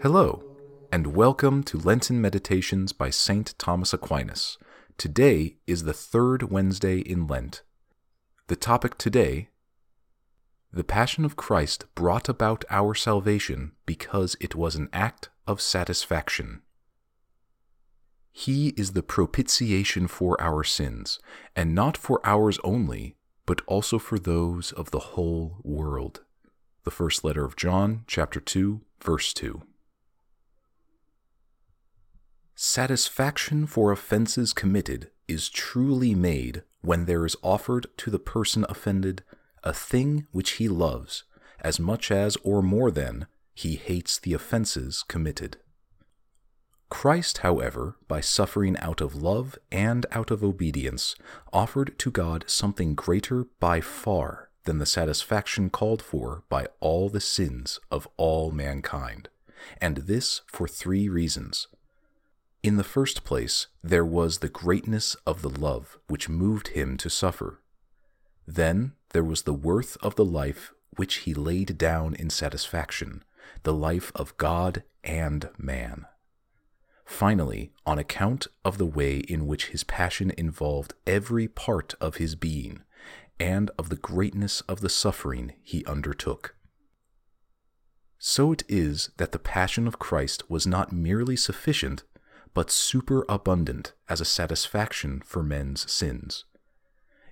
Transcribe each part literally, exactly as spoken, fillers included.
Hello, and welcome to Lenten Meditations by Saint Thomas Aquinas. Today is the third Wednesday in Lent. The topic today: the Passion of Christ brought about our salvation because it was an act of satisfaction. He is the propitiation for our sins, and not for ours only, but also for those of the whole world. The first letter of John, chapter two, verse two. Satisfaction for offenses committed is truly made when there is offered to the person offended a thing which he loves, as much as or more than he hates the offenses committed. Christ, however, by suffering out of love and out of obedience, offered to God something greater by far than the satisfaction called for by all the sins of all mankind, and this for three reasons. In the first place, there was the greatness of the love which moved him to suffer. Then there was the worth of the life which he laid down in satisfaction, the life of God and man. Finally, on account of the way in which his passion involved every part of his being, and of the greatness of the suffering he undertook. So it is that the passion of Christ was not merely sufficient, but superabundant as a satisfaction for men's sins.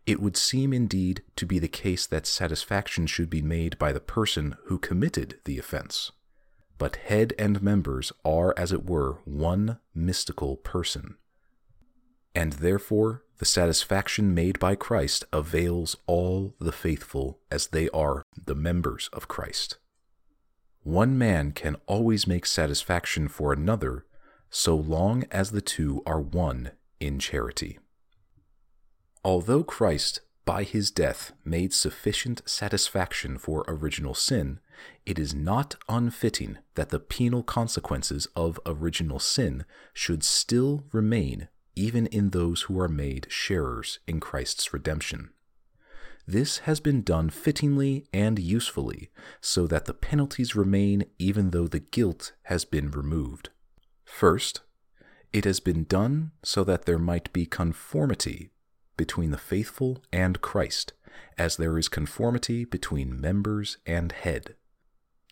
It would seem indeed to be the case that satisfaction should be made by the person who committed the offense. But head and members are, as it were, one mystical person. And therefore, the satisfaction made by Christ avails all the faithful as they are the members of Christ. One man can always make satisfaction for another so long as the two are one in charity. Although Christ, by his death, made sufficient satisfaction for original sin, it is not unfitting that the penal consequences of original sin should still remain even in those who are made sharers in Christ's redemption. This has been done fittingly and usefully, so that the penalties remain even though the guilt has been removed. First, it has been done so that there might be conformity between the faithful and Christ, as there is conformity between members and head.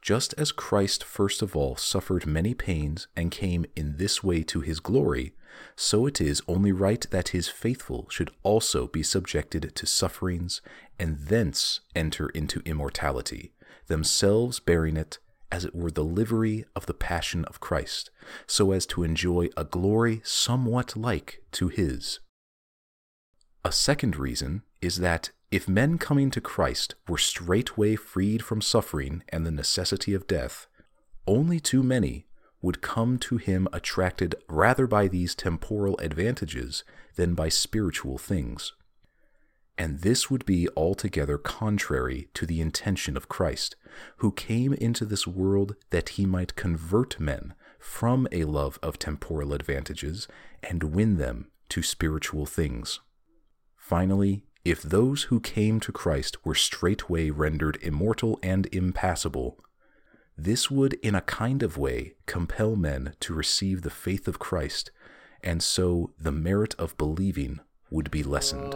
Just as Christ first of all suffered many pains and came in this way to his glory, so it is only right that his faithful should also be subjected to sufferings and thence enter into immortality, themselves bearing it, as it were the livery of the passion of Christ, so as to enjoy a glory somewhat like to his. A second reason is that if men coming to Christ were straightway freed from suffering and the necessity of death, only too many would come to him attracted rather by these temporal advantages than by spiritual things. And this would be altogether contrary to the intention of Christ, who came into this world that he might convert men from a love of temporal advantages and win them to spiritual things. Finally, if those who came to Christ were straightway rendered immortal and impassible, this would in a kind of way compel men to receive the faith of Christ, and so the merit of believing would be lessened.